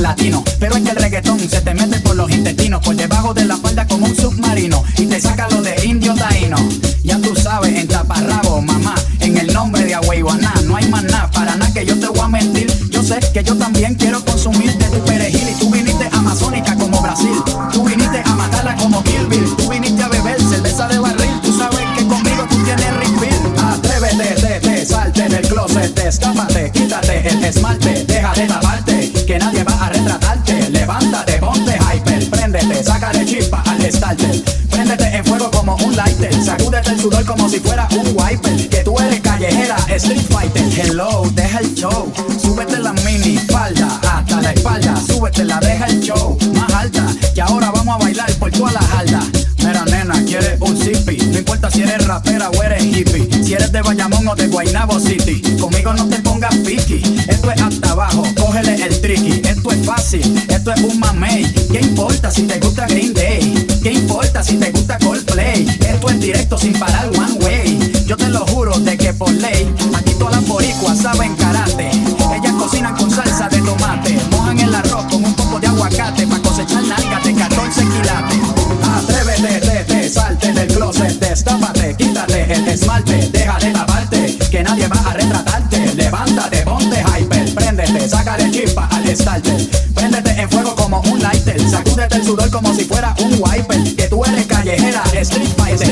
latino, pero es que el reggaetón se te mete por los intestinos, por debajo de la falda como un submarino, y te saca lo de indio taíno. Ya tú sabes, en taparrabo, mamá, en el nombre de Agua Iguaná, no hay más nada, para nada que yo te voy a mentir. Yo sé que yo también quiero consumirte tu perejil, y tú viniste amazónica como Brasil, tú viniste a matarla como Kill Bill, tú viniste a beber cerveza de barril, tú sabes que conmigo tú tienes refill. Atrévete, tete, salte del closet, escápate, quítate el esmalte, deja de taparte, que nadie va a retratarte, levántate, ponte hyper, préndete, sácale chispa al starter, préndete en fuego como un lighter, sacúdete el sudor como si fuera un wiper, que tú eres callejera, street fighter. Hello, deja el show, súbete la mini falda hasta la espalda, súbete la, deja el show, más alta, que ahora vamos a bailar por toda la jalda. Mira nena, quieres un zippy, no importa si eres rapera o eres hippie, si eres de Bayamón o de Guaynabo City, conmigo no te pongas piqui, esto es hasta abajo, cógele el tricky, esto es fácil, esto es un mamey, ¿qué importa si te gusta Green Day? ¿Qué importa si te gusta Coldplay? Esto es directo sin parar one way, yo te lo juro de que por ley, aquí todas las boricuas saben karate, ellas cocinan con salsa de tomate, mojan el arroz con un poco de aguacate, pa' cosechar nalgas de 14 quilates. Atrévete, tete, salte del closet, destápate, quítate el esmalte, deja de taparte, que nadie va a retratarte, levántate, ponte hyper, préndete, sácale chispa al starter, préndete en fuego como un lighter, sacúdete el sudor como si fuera un wiper, que tú eres callejera, street fighter.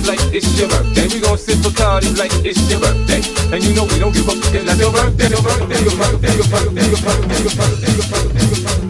Bacardi like it's your birthday. We gon' sip Bacardi like it's your birthday. And you know we don't give up, it's not your birthday, your birthday, your birthday, your birthday, your birthday, your birthday, your birthday, your birthday.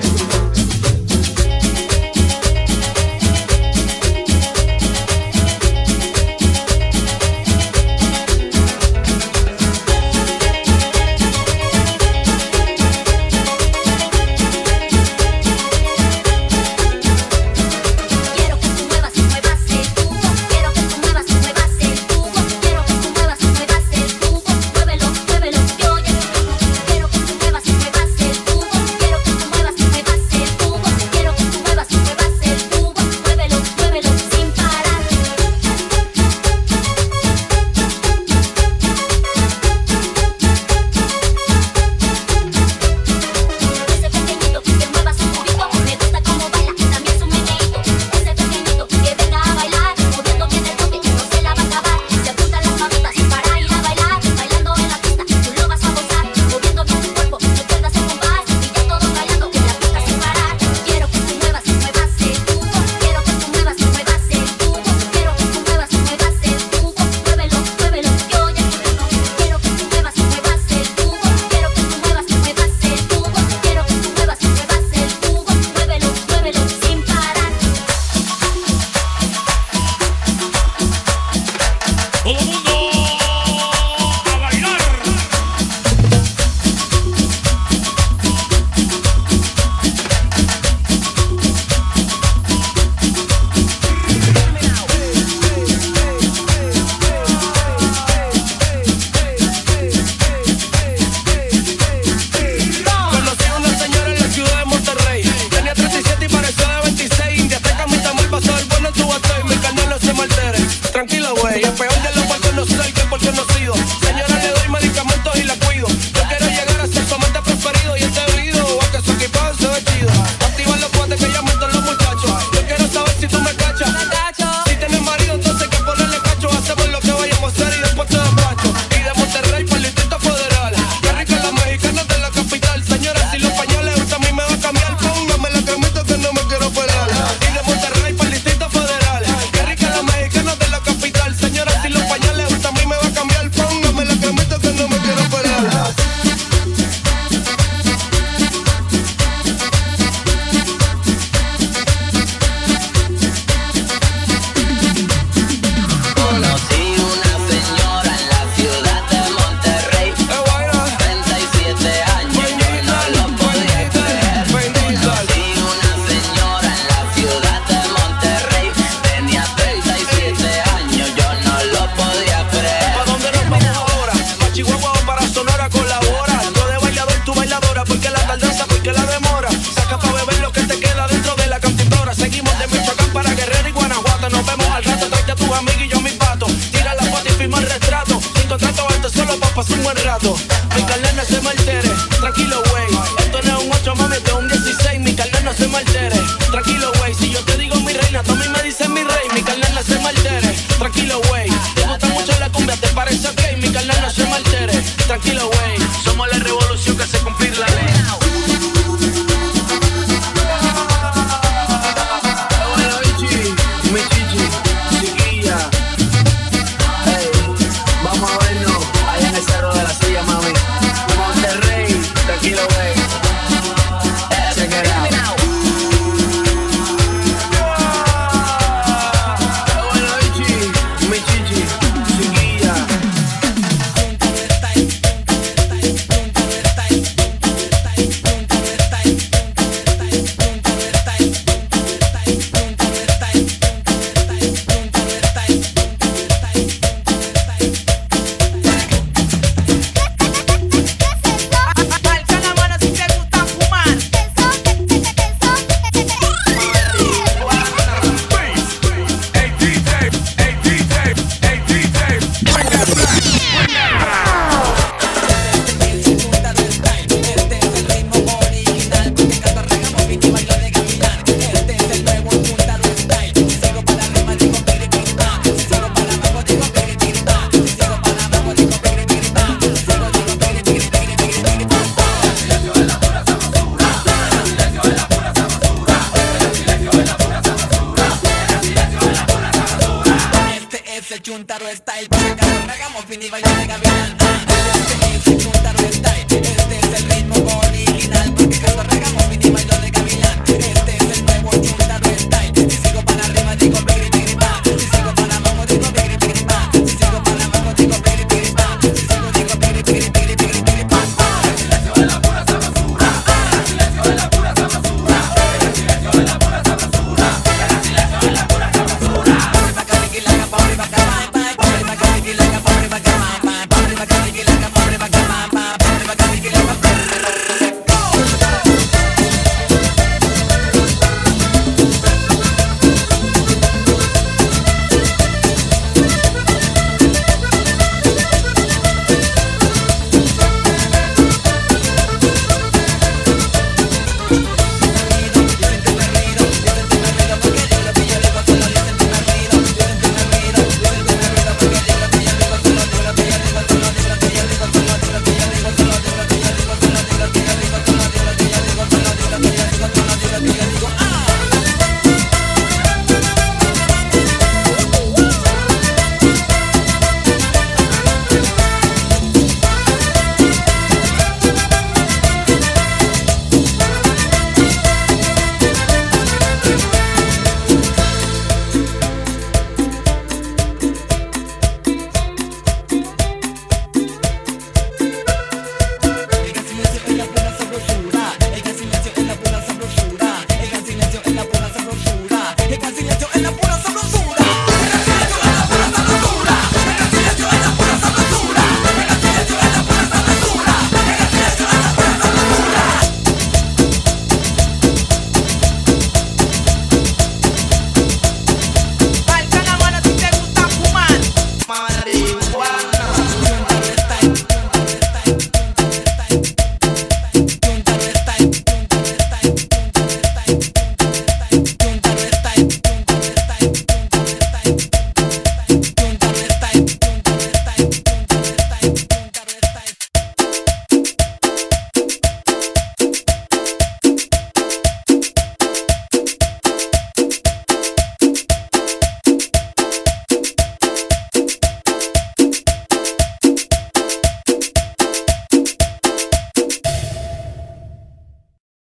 life, el Chuntaro style. Para que nos hagamos fin y baile de gavilán. Este es el Chuntaro style. Este es el ritmo original. Para que nos hagamos